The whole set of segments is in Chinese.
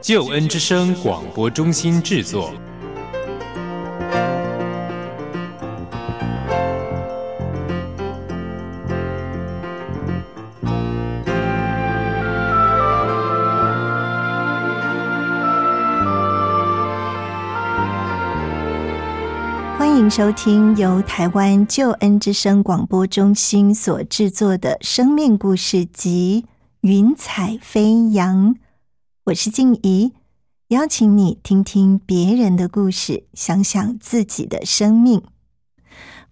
救恩之声广播中心制作。欢迎收听由台湾救恩之声广播中心所制作的生命故事集《云彩飞扬》。我是静怡，邀请你听听别人的故事，想想自己的生命。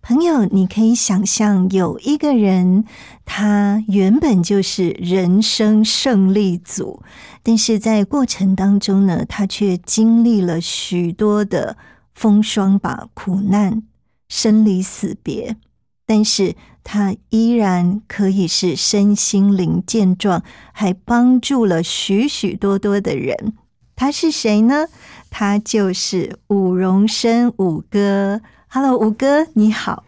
朋友，你可以想象有一个人，他原本就是人生胜利组，但是在过程当中呢，他却经历了许多的风霜吧、苦难、生离死别，但是他依然可以是身心灵健壮，还帮助了许许多多的人。他是谁呢？他就是伍荣生伍哥。Hello， 伍哥，你好。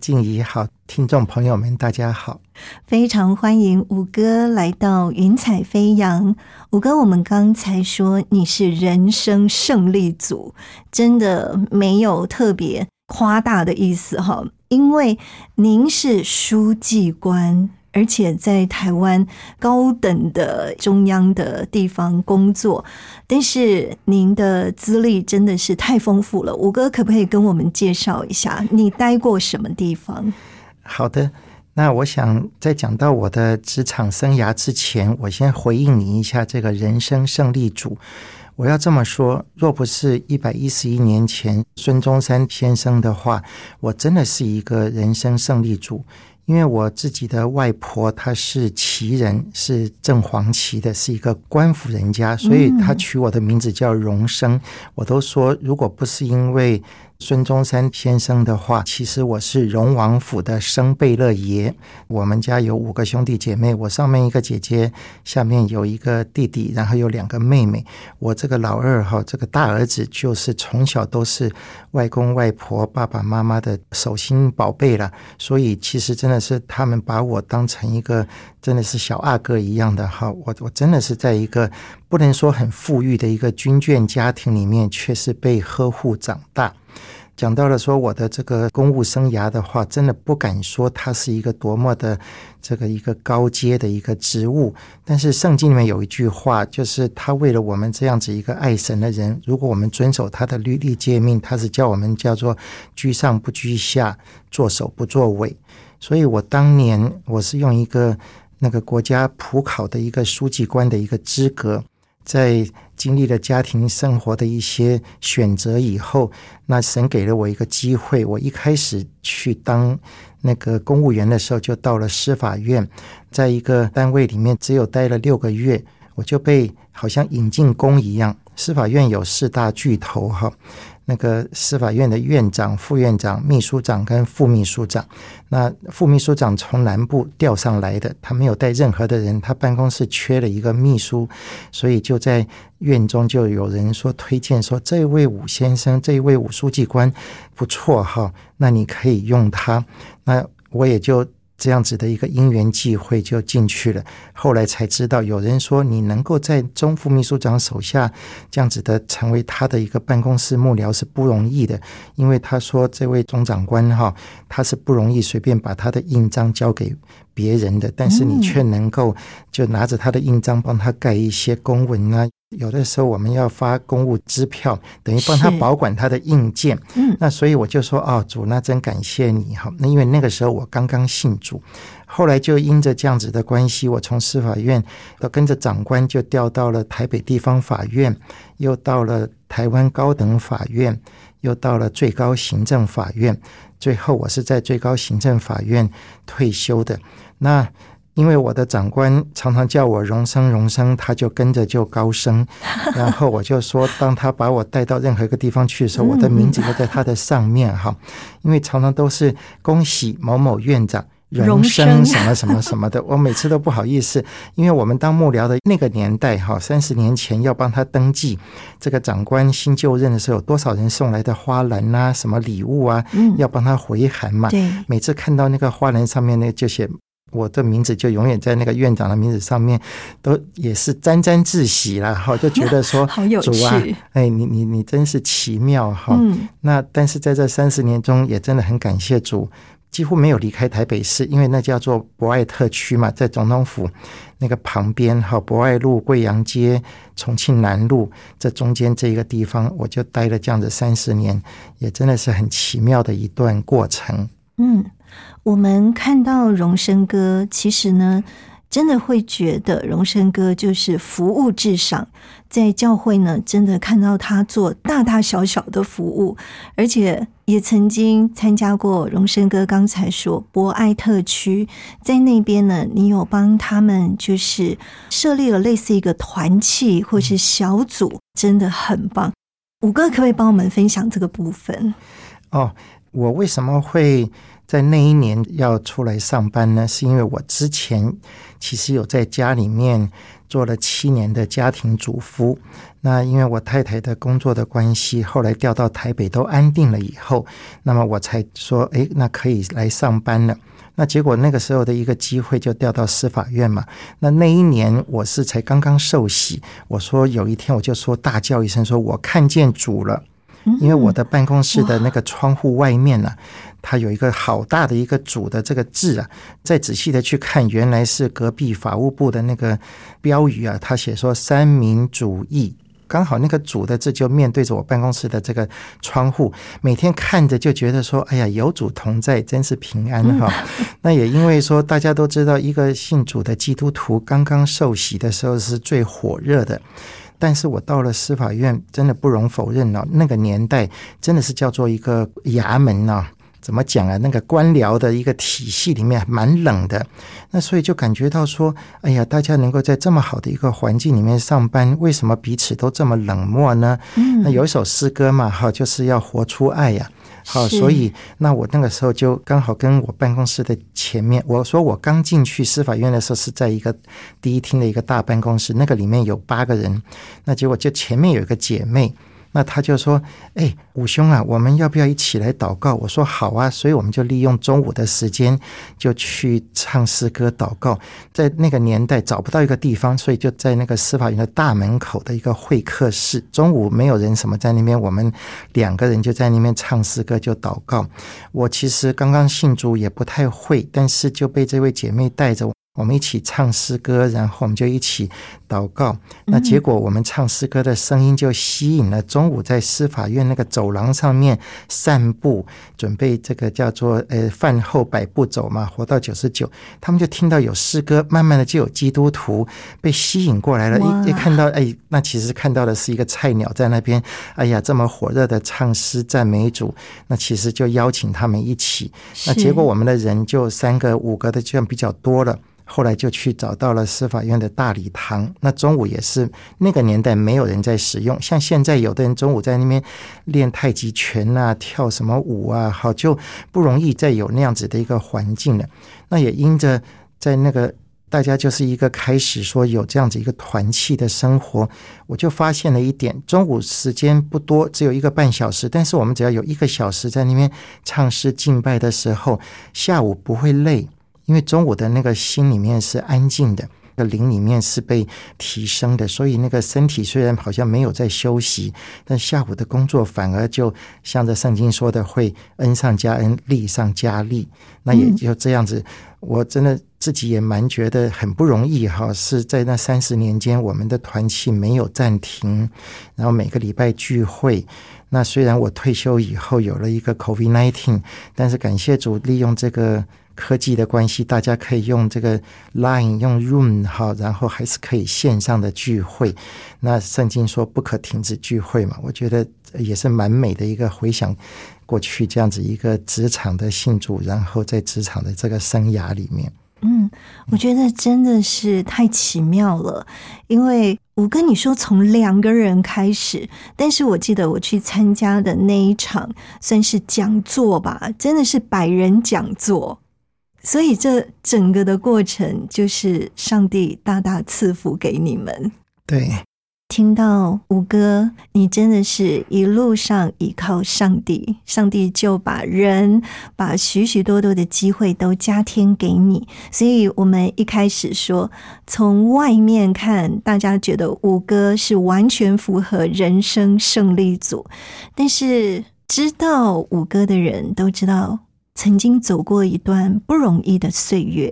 静怡好，听众朋友们大家好，非常欢迎伍哥来到云彩飞扬。伍哥，我们刚才说你是人生胜利组，真的没有特别夸大的意思哈。因为您是书记官，而且在台湾高等的中央的地方工作，但是您的资历真的是太丰富了。伍哥可不可以跟我们介绍一下你待过什么地方？好的，那我想在讲到我的职场生涯之前，我先回应你一下这个人生胜利组。我要这么说，若不是111年前孙中山先生的话，我真的是一个人生胜利组。因为我自己的外婆她是旗人，是正黄旗的，是一个官府人家，所以她取我的名字叫荣生。我都说如果不是因为孙中山先生的话，其实我是荣王府的生贝勒爷。我们家有5个兄弟姐妹，我上面一个姐姐，下面有一个弟弟，然后有2个妹妹。我这个老二号，这个大儿子，就是从小都是外公外婆爸爸妈妈的手心宝贝了，所以其实真的是他们把我当成一个真的是小阿哥一样的。我真的是在一个不能说很富裕的一个军眷家庭里面，却是被呵护长大。讲到了说我的这个公务生涯的话，真的不敢说它是一个多么的这个一个高阶的一个职务，但是圣经里面有一句话，就是他为了我们这样子一个爱神的人，如果我们遵守他的律例诫命，他是叫我们叫做居上不居下，作首不作尾。所以我当年我是用一个那个国家普考的一个书记官的一个资格，在经历了家庭生活的一些选择以后，那神给了我一个机会。我一开始去当那个公务员的时候，就到了司法院，在一个单位里面只有待了6个月，我就被好像引进宫一样。司法院有4大巨头哈，那个司法院的院长、副院长、秘书长跟副秘书长。那副秘书长从南部调上来的，他没有带任何的人，他办公室缺了一个秘书，所以就在院中就有人说推荐说，这位伍先生，这位伍书记官不错哈，那你可以用他。那我也就这样子的一个因缘际会就进去了。后来才知道，有人说你能够在中副秘书长手下这样子的成为他的一个办公室幕僚是不容易的，因为他说这位总长官哈，他是不容易随便把他的印章交给别人的，但是你却能够就拿着他的印章帮他盖一些公文啊。有的时候我们要发公务支票，等于帮他保管他的印件。那所以我就说哦，主，那真感谢你。那因为那个时候我刚刚信主，后来就因着这样子的关系，我从司法院跟着长官就调到了台北地方法院，又到了台湾高等法院，又到了最高行政法院，最后我是在最高行政法院退休的。那因为我的长官常常叫我荣升荣升，他就跟着就高升，然后我就说当他把我带到任何一个地方去的时候，我的名字就在他的上面哈，因为常常都是恭喜某某院长荣升什么什么什么的，我每次都不好意思，因为我们当幕僚的那个年代30年前要帮他登记这个长官新就任的时候，有多少人送来的花篮啊什么礼物啊，要帮他回函嘛，每次看到那个花篮上面那就写我的名字，就永远在那个院长的名字上面，都也是沾沾自喜啦，就觉得说好有趣，主啊，哎，你真是奇妙哈。那但是在这30年中，也真的很感谢主，几乎没有离开台北市，因为那叫做博爱特区嘛，在总统府那个旁边哈，博爱路、贵阳街、重庆南路这中间这一个地方，我就待了这样子30年，也真的是很奇妙的一段过程。我们看到荣升哥，其实呢真的会觉得荣升哥就是服务至上，在教会呢真的看到他做大大小小的服务，而且也曾经参加过荣升哥刚才说博爱特区，在那边呢你有帮他们就是设立了类似一个团契或是小组，真的很棒。武哥可不可以帮我们分享这个部分？我为什么会在那一年要出来上班呢？是因为我之前其实有在家里面做了7年的家庭主妇，那因为我太太的工作的关系，后来调到台北都安定了以后，那么我才说那可以来上班了。那结果那个时候的一个机会就调到司法院嘛，那一年我是才刚刚受洗，我说有一天我就说大叫一声说我看见主了，因为我的办公室的那个窗户外面呢，它有一个好大的一个主的这个字啊，再仔细的去看，原来是隔壁法务部的那个标语啊，它写说三民主义，刚好那个主的字就面对着我办公室的这个窗户，每天看着就觉得说哎呀，有主同在真是平安哈。那也因为说大家都知道一个信主的基督徒刚刚受洗的时候是最火热的，但是我到了司法院真的不容否认那个年代真的是叫做一个衙门怎么讲啊？那个官僚的一个体系里面蛮冷的，那所以就感觉到说哎呀，大家能够在这么好的一个环境里面上班，为什么彼此都这么冷漠呢？那有一首诗歌嘛，就是要活出爱呀。所以那我那个时候就刚好跟我办公室的前面，我说我刚进去司法院的时候是在一个第一厅的一个大办公室，那个里面有8个人，那结果就前面有一个姐妹，那她就说武兄啊，我们要不要一起来祷告？我说好啊，所以我们就利用中午的时间就去唱诗歌祷告。在那个年代找不到一个地方，所以就在那个司法院的大门口的一个会客室，中午没有人什么在那边，我们2个人就在那边唱诗歌就祷告。我其实刚刚信主也不太会，但是就被这位姐妹带着我们一起唱诗歌，然后我们就一起祷告。那结果我们唱诗歌的声音就吸引了中午在司法院那个走廊上面散步，准备这个叫做饭后100步走嘛，活到99，他们就听到有诗歌，慢慢的就有基督徒被吸引过来了。一看到那其实看到的是一个菜鸟在那边，哎呀，这么火热的唱诗赞美主，那其实就邀请他们一起。那结果我们的人就3个5个的，就比较多了。后来就去找到了司法院的大礼堂，那中午也是那个年代没有人在使用，像现在有的人中午在那边练太极拳啊，跳什么舞啊，就不容易再有那样子的一个环境了。那也因着在那个大家就是一个开始说有这样子一个团契的生活，我就发现了一点，中午时间不多，只有1个半小时，但是我们只要有1个小时在那边唱诗敬拜的时候，下午不会累，因为中午的那个心里面是安静的，灵里面是被提升的，所以那个身体虽然好像没有在休息，但下午的工作反而就像这圣经说的会恩上加恩，利上加利。那也就这样子，我真的自己也蛮觉得很不容易是在那30年间我们的团契没有暂停，然后每个礼拜聚会。那虽然我退休以后有了一个 COVID-19， 但是感谢主利用这个科技的关系，大家可以用这个 Line 用 Room 然后还是可以线上的聚会。那圣经说不可停止聚会嘛，我觉得也是蛮美的一个回想过去这样子一个职场的信主，然后在职场的这个生涯里面。嗯，我觉得真的是太奇妙了，因为我跟你说从2个人开始，但是我记得我去参加的那一场算是讲座吧，真的是100人讲座，所以这整个的过程就是上帝大大赐福给你们。对，听到吴哥，你真的是一路上依靠上帝，上帝就把人把许许多多的机会都加添给你。所以我们一开始说，从外面看大家觉得吴哥是完全符合人生胜利组，但是知道吴哥的人都知道曾经走过一段不容易的岁月。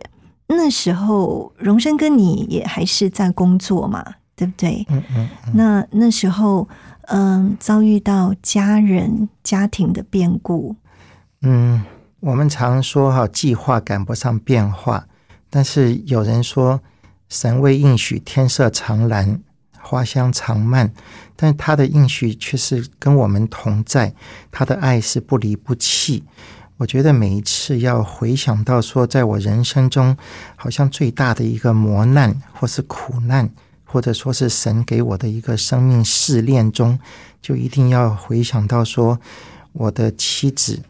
那时候荣生跟你也还是在工作嘛，对不对？那时候遭遇到家人家庭的变故。嗯，我们常说好计划赶不上变化，但是有人说神未应许天色常蓝花香常漫，但他的应许却是跟我们同在，他的爱是不离不弃。我觉得每一次要回想到说在我人生中好像最大的一个磨难或是苦难，或者说是神给我的一个生命试炼中，就一定要回想到说我的妻子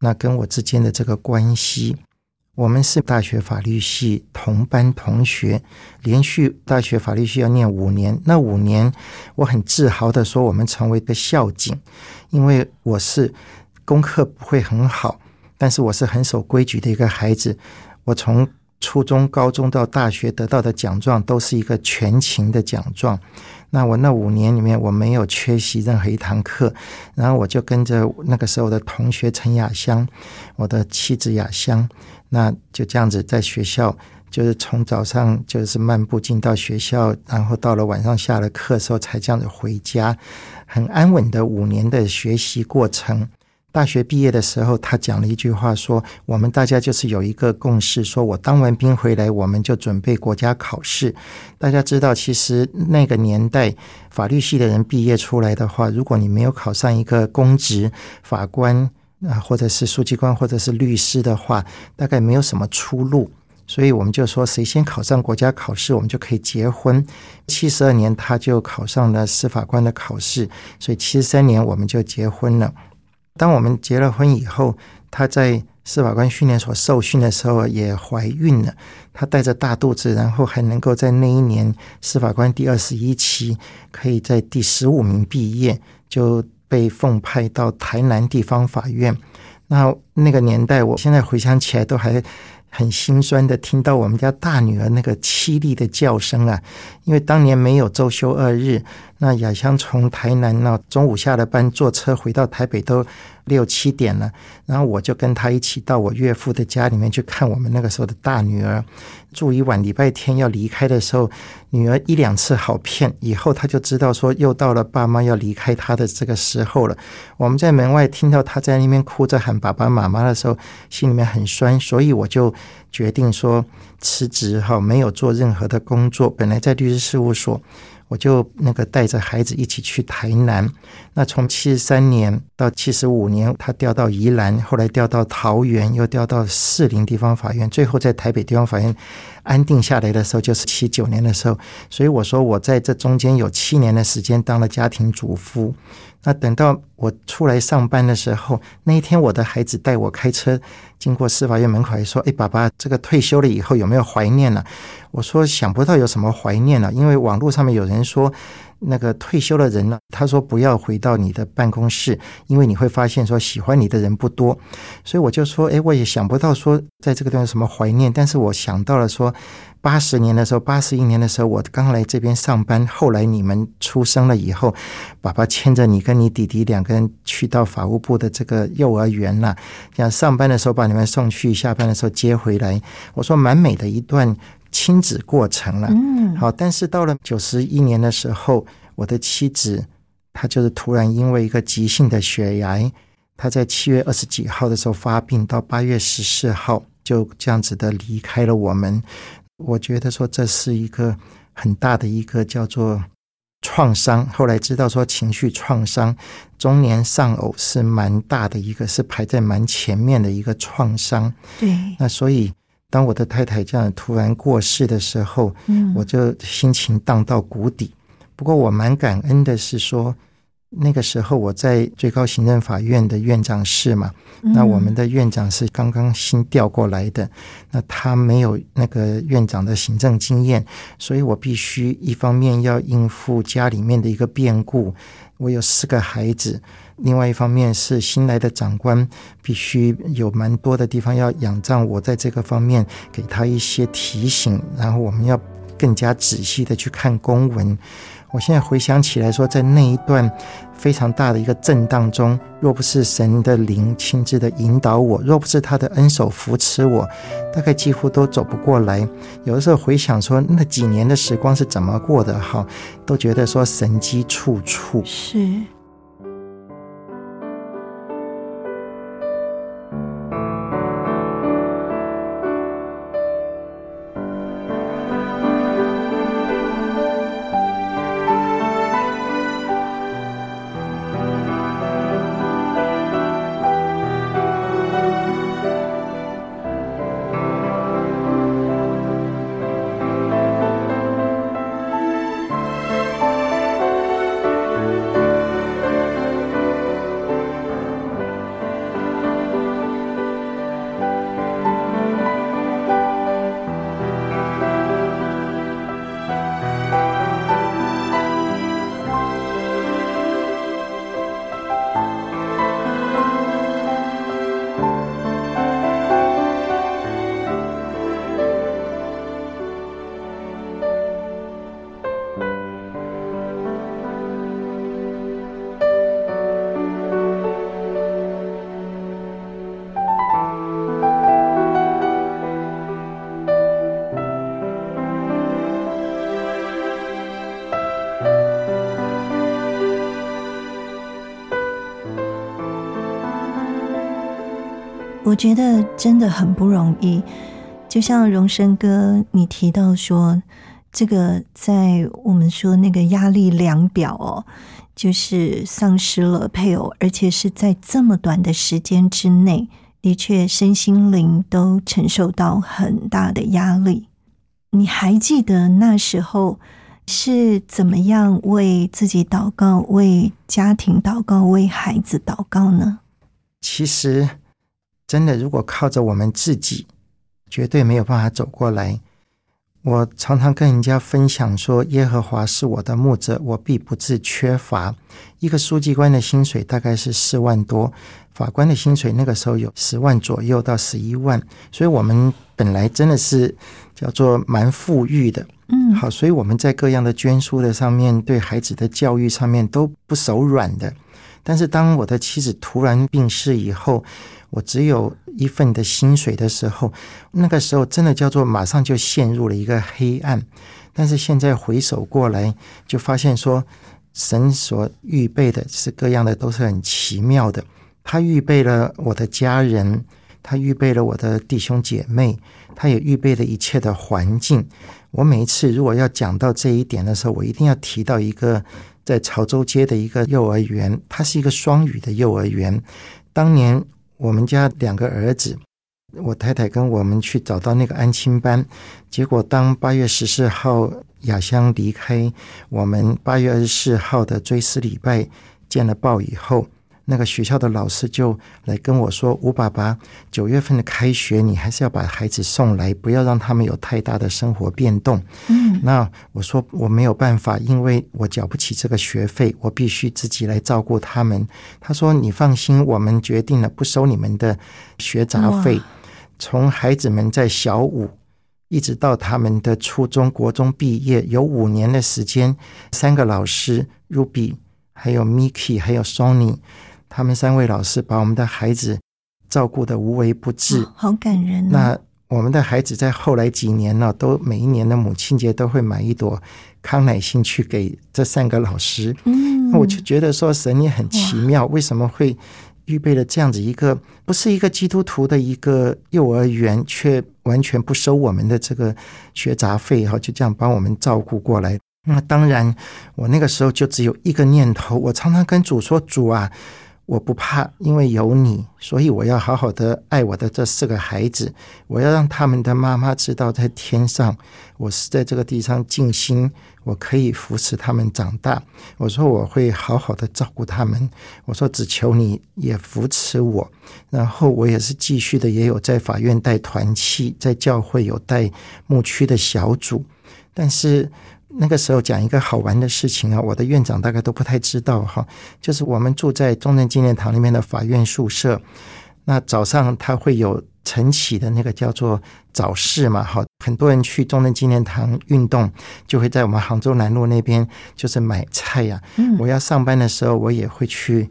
那跟我之间的这个关系。我们是大学法律系同班同学，连续大学法律系要念5年，那5年我很自豪的说我们成为一个校警，因为我是功课不会很好，但是我是很守规矩的一个孩子。我从初中高中到大学得到的奖状都是一个全勤的奖状，那我那5年里面我没有缺席任何一堂课。然后我就跟着那个时候的同学陈雅香，我的妻子雅香，那就这样子在学校就是从早上就是漫步进到学校，然后到了晚上下了课的时候才这样子回家，很安稳的5年的学习过程。大学毕业的时候他讲了一句话说，我们大家就是有一个共识，说我当完兵回来我们就准备国家考试。大家知道其实那个年代法律系的人毕业出来的话，如果你没有考上一个公职法官或者是书记官或者是律师的话，大概没有什么出路。所以我们就说谁先考上国家考试我们就可以结婚。72年他就考上了司法官的考试，所以73年我们就结婚了。当我们结了婚以后，她在司法官训练所受训的时候也怀孕了，她带着大肚子，然后还能够在那一年司法官第21期可以在第15名毕业，就被奉派到台南地方法院。那个年代我现在回想起来都还很心酸的听到我们家大女儿那个凄厉的叫声啊，因为当年没有周休2日，那雅香从台南中午下了班坐车回到台北都6、7点了，然后我就跟她一起到我岳父的家里面去看我们那个时候的大女儿，住一晚，礼拜天要离开的时候，女儿1、2次好骗，以后她就知道说又到了爸妈要离开她的这个时候了。我们在门外听到她在那边哭着喊爸爸妈妈的时候，心里面很酸，所以我就决定说辞职，没有做任何的工作。本来在律师事务所，我就带着孩子一起去台南。那从73年到75年，他调到宜兰，后来调到桃园，又调到士林地方法院，最后在台北地方法院安定下来的时候就是79年的时候。所以我说我在这中间有7年的时间当了家庭主夫。那等到我出来上班的时候，那一天我的孩子带我开车经过司法院门口来说，爸爸，这个退休了以后有没有怀念啊？我说想不到有什么怀念啊，因为网络上面有人说那个退休的人呢，他说不要回到你的办公室，因为你会发现说喜欢你的人不多。所以我就说我也想不到说在这个地方有什么怀念，但是我想到了说80年的时候81年的时候我刚来这边上班，后来你们出生了以后，爸爸牵着你跟你弟弟2个人去到法务部的这个幼儿园啦，这样上班的时候把你们送去，下班的时候接回来。我说蛮美的一段亲子过程了。好，但是到了91年的时候，我的妻子她就是突然因为一个急性的血癌，她在7月20几号的时候发病，到8月14号就这样子的离开了我们。我觉得说这是一个很大的一个叫做创伤，后来知道说情绪创伤中年丧偶是蛮大的一个，是排在蛮前面的一个创伤。对，那所以当我的太太这样突然过世的时候，我就心情荡到谷底。不过我蛮感恩的是说，那个时候我在最高行政法院的院长室嘛，那我们的院长是刚刚新调过来的，那他没有那个院长的行政经验，所以我必须一方面要应付家里面的一个变故，我有4个孩子，另外一方面是新来的长官，必须有蛮多的地方要仰仗我在这个方面给他一些提醒，然后我们要更加仔细的去看公文。我现在回想起来说，在那一段非常大的一个震荡中，若不是神的灵亲自的引导我，若不是他的恩手扶持我，大概几乎都走不过来。有的时候回想说那几年的时光是怎么过的，好，都觉得说神机处处。是。我觉得真的很不容易，就像荣生哥你提到说，这个在我们说那个压力量表哦，就是丧失了配偶，而且是在这么短的时间之内，的确身心灵都承受到很大的压力。你还记得那时候是怎么样为自己祷告、为家庭祷告、为孩子祷告呢？其实真的如果靠着我们自己绝对没有办法走过来。我常常跟人家分享说，耶和华是我的牧者，我必不致缺乏。一个书记官的薪水大概是4万多，法官的薪水那个时候有10万左右到11万，所以我们本来真的是叫做蛮富裕的。好，所以我们在各样的捐书的上面，对孩子的教育上面都不手软的。但是当我的妻子突然病逝以后，我只有1份的薪水的时候，那个时候真的叫做马上就陷入了一个黑暗。但是现在回首过来，就发现说神所预备的是各样的都是很奇妙的。他预备了我的家人，他预备了我的弟兄姐妹，他也预备了一切的环境。我每一次如果要讲到这一点的时候，我一定要提到一个在潮州街的一个幼儿园，它是一个双语的幼儿园。当年我们家2个儿子，我太太跟我们去找到那个安亲班，结果当8月14号雅香离开我们，8月24号的追思礼拜见了报以后，那个学校的老师就来跟我说，吴爸爸，9月份的开学你还是要把孩子送来，不要让他们有太大的生活变动。那我说我没有办法，因为我缴不起这个学费，我必须自己来照顾他们。他说你放心，我们决定了不收你们的学杂费。从孩子们在小五一直到他们的初中国中毕业，有5年的时间，3个老师 Ruby 还有 Miki 还有 Sony，他们3位老师把我们的孩子照顾得无微不至，好感人。那我们的孩子在后来几年呢，都每一年的母亲节都会买一朵康乃馨去给这3个老师。那我就觉得说神也很奇妙，为什么会预备了这样子一个不是一个基督徒的一个幼儿园，却完全不收我们的这个学杂费，就这样帮我们照顾过来。那当然我那个时候就只有一个念头，我常常跟主说，主啊，我不怕，因为有你，所以我要好好的爱我的这4个孩子，我要让他们的妈妈知道，在天上我是在这个地上尽心，我可以扶持他们长大。我说我会好好的照顾他们，我说只求你也扶持我。然后我也是继续的，也有在法院带团契，在教会有带牧区的小组。但是那个时候讲一个好玩的事情啊，我的院长大概都不太知道哈，就是我们住在中正纪念堂里面的法院宿舍，那早上他会有晨起的那个叫做早市嘛，好，很多人去中正纪念堂运动，就会在我们杭州南路那边就是买菜啊。我要上班的时候我也会去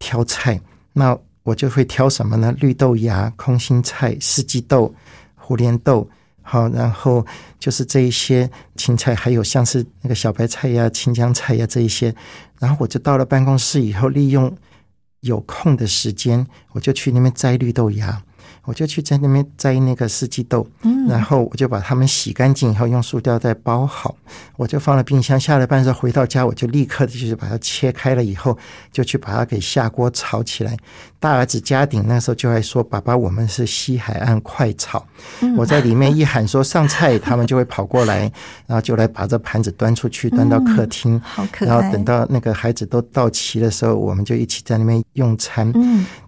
挑菜，那我就会挑什么呢？绿豆芽、空心菜、四季豆、胡莲豆，好，然后就是这一些芹菜，还有像是那个小白菜呀、青江菜呀这一些。然后我就到了办公室以后，利用有空的时间，我就去那边摘绿豆芽，我就去在那边摘那个四季豆，然后我就把它们洗干净以后，用塑料袋包好，我就放了冰箱。下了班之后回到家，我就立刻就是把它切开了以后，就去把它给下锅炒起来。大儿子家鼎那时候就还说，爸爸，我们是西海岸快炒。我在里面一喊说上菜，他们就会跑过来，然后就来把这盘子端出去，端到客厅，好可爱。然后等到那个孩子都到齐的时候，我们就一起在那边用餐。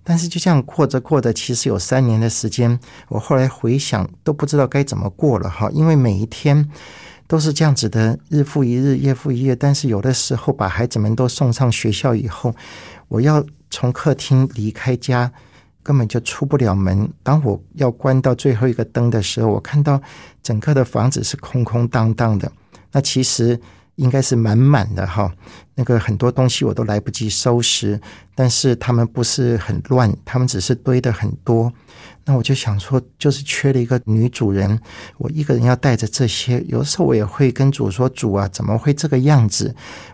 但是就这样过着过着，其实有3年的时间，我后来回想都不知道该怎么过了哈，因为每一天都是这样子的，日复一日，夜复一夜。但是有的时候把孩子们都送上学校以后，我要从客厅离开家根本就出不了门。当我要关到最后一个灯的时候，我看到整个的房子是空空荡荡的，那其实应该是满满的哈，那个很多东西我都来不及收拾，但是他们不是很乱，他们只是堆的很多。那我就想说，就是缺了一个女主人，我一个人要带着这些。有时候我也会跟主说，主啊，怎么会这个样子？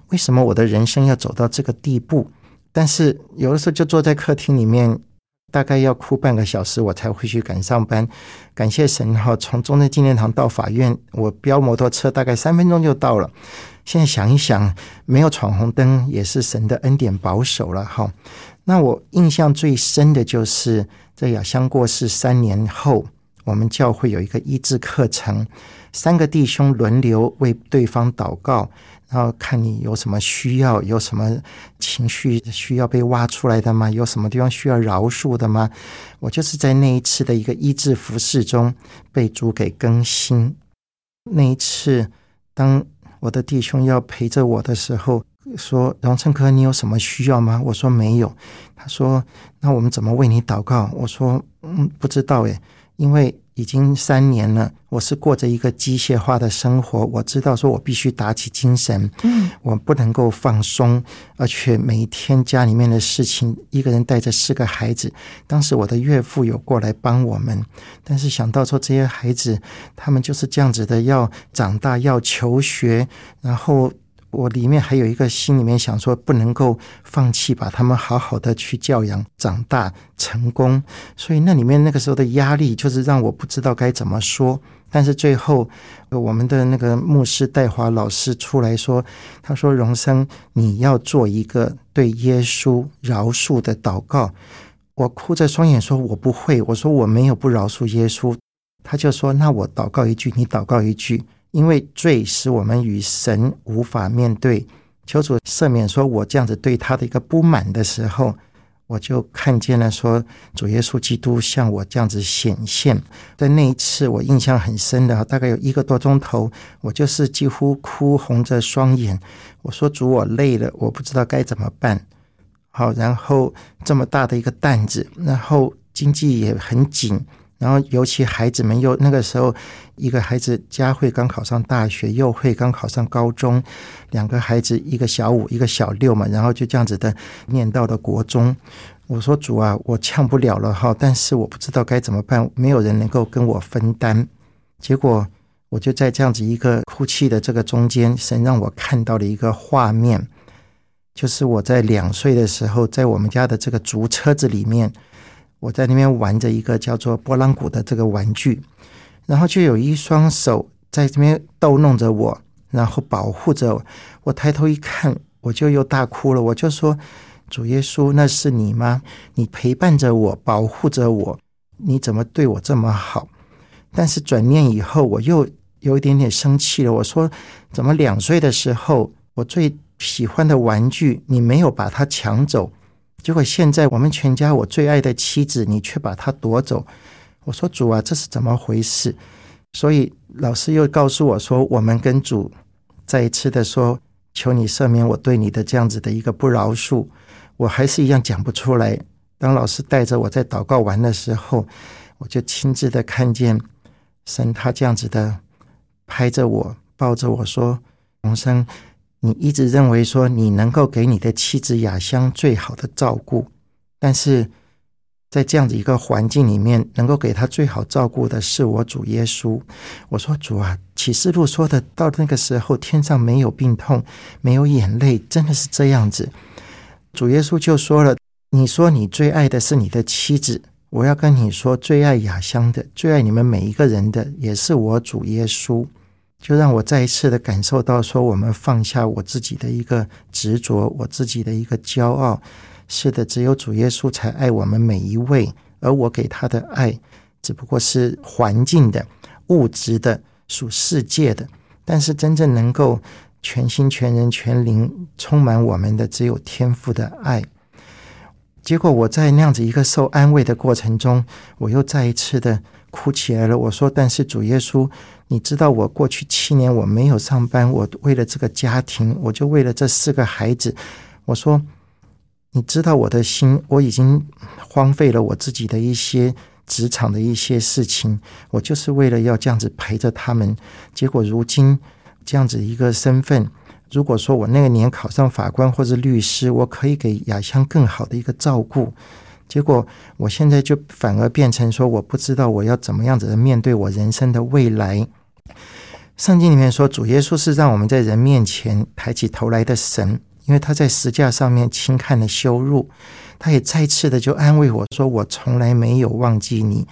为什么我的人生要走到这个地步？但是有的时候就坐在客厅里面，大概要哭半个小时，我才会去赶上班。感谢神哈，从中正纪念堂到法院，我飙摩托车大概3分钟就到了。现在想一想，没有闯红灯也是神的恩典保守了哈。那我印象最深的就是在雅香过世3年后，我们教会有一个医治课程，3个弟兄轮流为对方祷告，然后看你有什么需要，有什么情绪需要被挖出来的吗？有什么地方需要饶恕的吗？我就是在那一次的一个医治服事中被主给更新。那一次当我的弟兄要陪着我的时候，说，荣成哥，你有什么需要吗？我说没有。他说，那我们怎么为你祷告？我说不知道耶，因为已经3年了，我是过着一个机械化的生活，我知道说我必须打起精神，我不能够放松，而且每一天家里面的事情，一个人带着4个孩子，当时我的岳父有过来帮我们，但是想到说这些孩子他们就是这样子的，要长大，要求学，然后我里面还有一个心里面想说，不能够放弃，把他们好好的去教养长大成功。所以那里面那个时候的压力就是让我不知道该怎么说。但是最后我们的那个牧师戴华老师出来说，他说，荣生，你要做一个对耶稣饶恕的祷告。我哭着双眼说，我不会，我说我没有不饶恕耶稣。他就说，那我祷告一句，你祷告一句，因为罪使我们与神无法面对，求主赦免。说我这样子对他的一个不满的时候，我就看见了说主耶稣基督向我这样子显现。在那一次我印象很深的，大概有1个多钟头，我就是几乎哭红着双眼，我说，主，我累了，我不知道该怎么办。好，然后这么大的一个担子，然后经济也很紧，然后尤其孩子们又那个时候，一个孩子佳慧刚考上大学，又慧刚考上高中，2个孩子，一个小5，一个小6嘛，然后就这样子的念到了国中。我说，主啊，我呛不了了哈，但是我不知道该怎么办，没有人能够跟我分担。结果我就在这样子一个哭泣的这个中间，神让我看到了一个画面，就是我在2岁的时候，在我们家的这个竹车子里面，我在那边玩着一个叫做拨浪鼓的这个玩具，然后就有一双手在这边逗弄着我，然后保护着我。我抬头一看，我就又大哭了，我就说，主耶稣，那是你吗？你陪伴着我，保护着我，你怎么对我这么好？但是转念以后，我又有一点点生气了。我说，怎么2岁的时候，我最喜欢的玩具，你没有把它抢走，结果现在我们全家我最爱的妻子，你却把它夺走。我说，主啊，这是怎么回事？所以老师又告诉我说，我们跟主再一次的说，求你赦免我对你的这样子的一个不饶恕。我还是一样讲不出来。当老师带着我在祷告完的时候，我就亲自的看见神他这样子的拍着我，抱着我说，洪生，你一直认为说你能够给你的妻子雅香最好的照顾，但是在这样子一个环境里面，能够给他最好照顾的是我主耶稣。我说，主啊，启示录说的到那个时候天上没有病痛，没有眼泪，真的是这样子。主耶稣就说了，你说你最爱的是你的妻子，我要跟你说，最爱雅香的，最爱你们每一个人的，也是我主耶稣。就让我再一次的感受到说，我们放下我自己的一个执着，我自己的一个骄傲。是的，只有主耶稣才爱我们每一位，而我给他的爱只不过是环境的、物质的、属世界的，但是真正能够全心全人全灵充满我们的，只有天父的爱。结果我在那样子一个受安慰的过程中，我又再一次的哭起来了。我说，但是主耶稣，你知道我过去7年我没有上班，我为了这个家庭，我就为了这4个孩子，我说你知道我的心，我已经荒废了我自己的一些职场的一些事情，我就是为了要这样子陪着他们。结果如今这样子一个身份，如果说我那个年考上法官或是律师，我可以给雅香更好的一个照顾，结果我现在就反而变成说，我不知道我要怎么样子的面对我人生的未来。圣经里面说，主耶稣是让我们在人面前抬起头来的神，因为他在十架上面轻看了羞辱。他也再次的就安慰我说，我从来没有忘记你。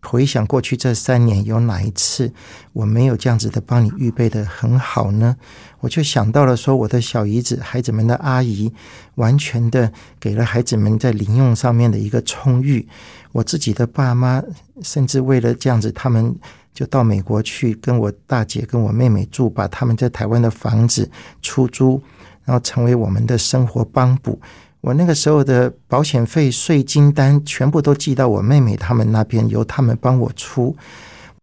回想过去这3年，有哪一次我没有这样子的帮你预备的很好呢？我就想到了说，我的小姨子，孩子们的阿姨，完全的给了孩子们在零用上面的一个充裕。我自己的爸妈甚至为了这样子，他们就到美国去跟我大姐跟我妹妹住，把他们在台湾的房子出租，然后成为我们的生活帮补。我那个时候的保险费、税金单全部都寄到我妹妹他们那边，由他们帮我出。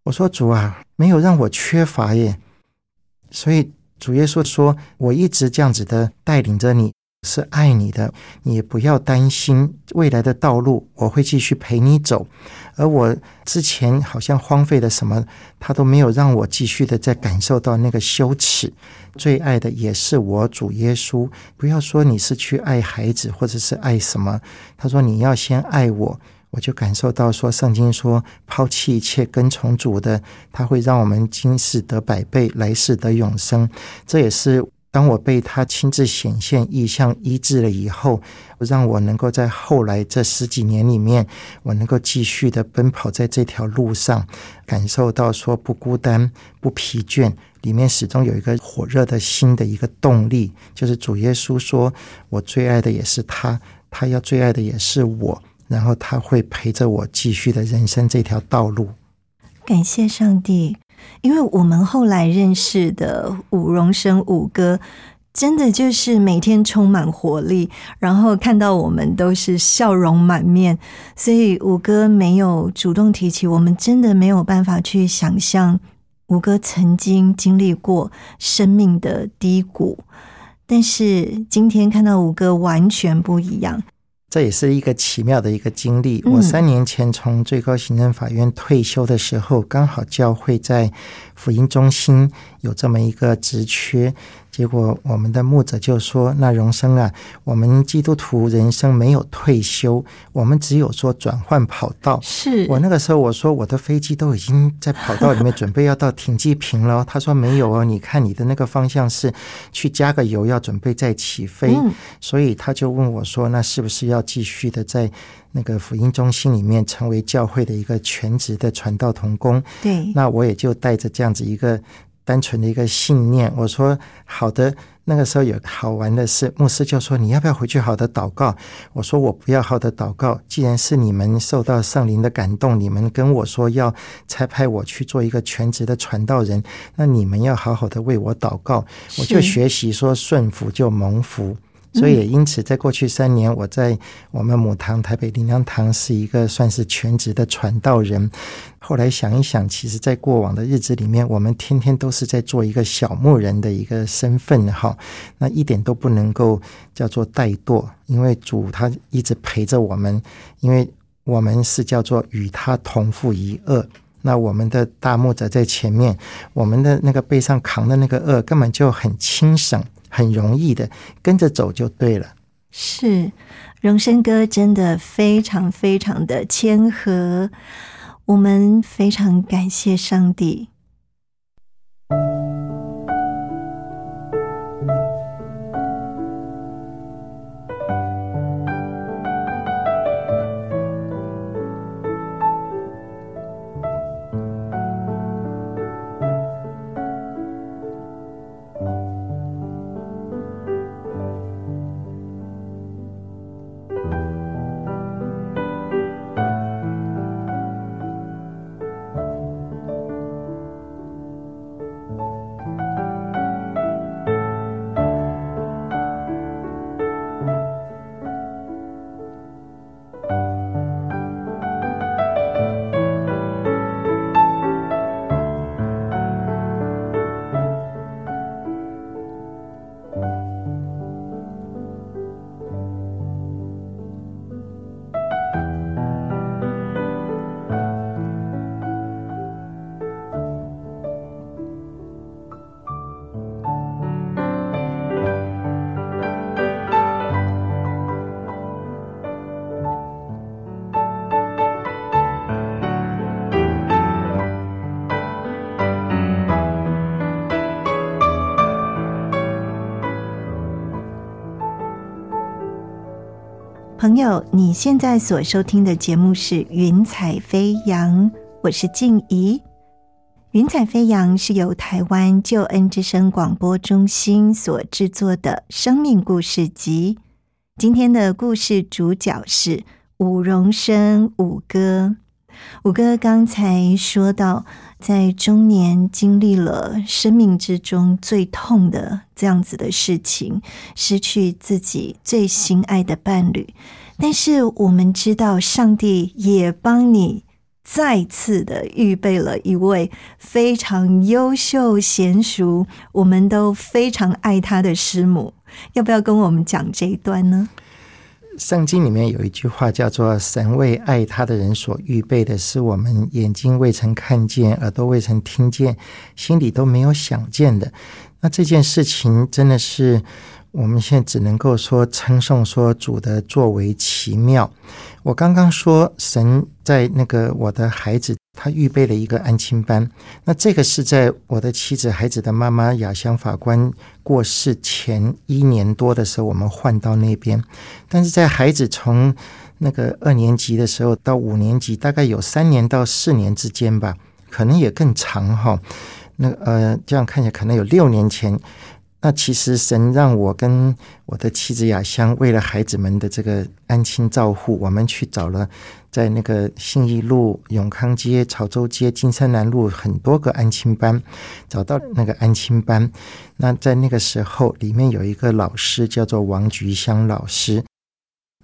我说，主啊，没有让我缺乏耶。所以主耶稣说，我一直这样子的带领着你，是爱你的，你也不要担心未来的道路，我会继续陪你走。而我之前好像荒废了什么，他都没有让我继续的再感受到那个羞耻。最爱的也是我主耶稣。不要说你是去爱孩子或者是爱什么，他说你要先爱我。我就感受到说，圣经说抛弃一切跟从主的，他会让我们今世得100倍，来世得永生。这也是当我被他亲自显现异象医治了以后，让我能够在后来这10几年里面，我能够继续的奔跑在这条路上，感受到说不孤单、不疲倦，里面始终有一个火热的心的一个动力，就是主耶稣说，我最爱的也是他，他要最爱的也是我，然后他会陪着我继续的人生这条道路。感谢上帝。因为我们后来认识的伍荣生伍哥，真的就是每天充满活力，然后看到我们都是笑容满面。所以伍哥没有主动提起，我们真的没有办法去想象伍哥曾经经历过生命的低谷，但是今天看到伍哥完全不一样。这也是一个奇妙的一个经历。我3年前从最高行政法院退休的时候，刚好教会在福音中心有这么一个职缺，结果我们的牧者就说，那荣生啊，我们基督徒人生没有退休，我们只有说转换跑道。是我那个时候我说，我的飞机都已经在跑道里面准备要到停机坪了。他说没有哦，你看你的那个方向是去加个油，要准备再起飞。所以他就问我说，那是不是要继续的在那个福音中心里面成为教会的一个全职的传道同工。对，那我也就带着这样子一个单纯的一个信念。我说好的，那个时候有好玩的事，牧师就说你要不要回去好的祷告，我说我不要好的祷告，既然是你们受到圣灵的感动，你们跟我说要差派我去做一个全职的传道人，那你们要好好的为我祷告，我就学习说顺服就蒙福。所以也因此在过去3年，我在我们母堂台北灵粮堂是一个算是全职的传道人。后来想一想，其实在过往的日子里面，我们天天都是在做一个小牧人的一个身份，那一点都不能够叫做怠惰，因为主他一直陪着我们，因为我们是叫做与他同负一軛。那我们的大牧者在前面，我们的那个背上扛的那个軛根本就很轻省，很容易的跟着走就对了。是，荣生哥真的非常非常的谦和，我们非常感谢上帝。朋友，你现在所收听的节目是云彩飞扬，我是静怡。云彩飞扬是由台湾救恩之声广播中心所制作的生命故事集。今天的故事主角是伍荣生伍哥。伍哥刚才说到，在中年经历了生命之中最痛的这样子的事情，失去自己最心爱的伴侣，但是我们知道上帝也帮你再次的预备了一位非常优秀娴熟，我们都非常爱他的师母。要不要跟我们讲这一段呢？圣经里面有一句话叫做神为爱他的人所预备的是我们眼睛未曾看见，耳朵未曾听见，心里都没有想见的。那这件事情真的是我们现在只能够说称颂说主的作为奇妙。我刚刚说神在那个我的孩子他预备了一个安亲班，那这个是在我的妻子孩子的妈妈雅香法官过世前1年多的时候我们换到那边，但是在孩子从那个2年级的时候到5年级，大概有3年到4年之间吧，可能也更长哈。那这样看起来可能有6年前。那其实神让我跟我的妻子雅香为了孩子们的这个安亲照护，我们去找了在那个信义路、永康街、潮州街、金山南路很多个安亲班，找到那个安亲班。那在那个时候里面有一个老师叫做王菊香老师，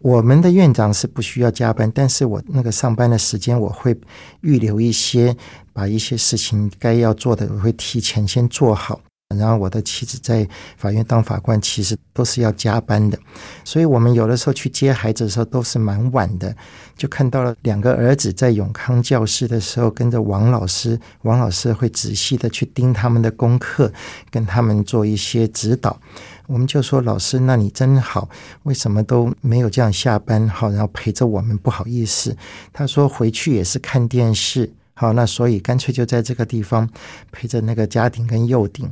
我们的院长是不需要加班，但是我那个上班的时间我会预留一些，把一些事情该要做的我会提前先做好，然后我的妻子在法院当法官其实都是要加班的，所以我们有的时候去接孩子的时候都是蛮晚的，就看到了2个儿子在永康教室的时候跟着王老师会仔细的去盯他们的功课，跟他们做一些指导。我们就说老师那你真好，为什么都没有这样下班，好，然后陪着我们，不好意思。他说回去也是看电视，好，那所以干脆就在这个地方陪着那个家庭跟幼顶。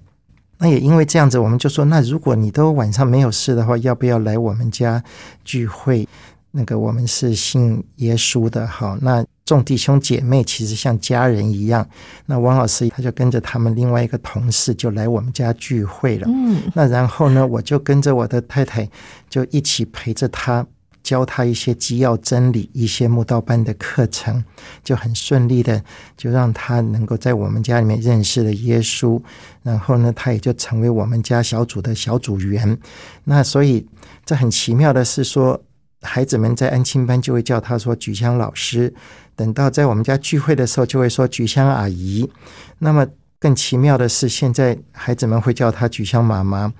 那也因为这样子，我们就说那如果你都晚上没有事的话，要不要来我们家聚会，那个我们是信耶稣的，好，那众弟兄姐妹其实像家人一样。那王老师他就跟着他们另外一个同事就来我们家聚会了，那然后呢我就跟着我的太太就一起陪着他，教他一些基要真理，一些慕道班的课程，就很顺利的就让他能够在我们家里面认识了耶稣，然后呢他也就成为我们家小组的小组员。那所以这很奇妙的是说，孩子们在安亲班就会叫他说菊香老师，等到在我们家聚会的时候就会说菊香阿姨，那么更奇妙的是现在孩子们会叫他菊香妈妈，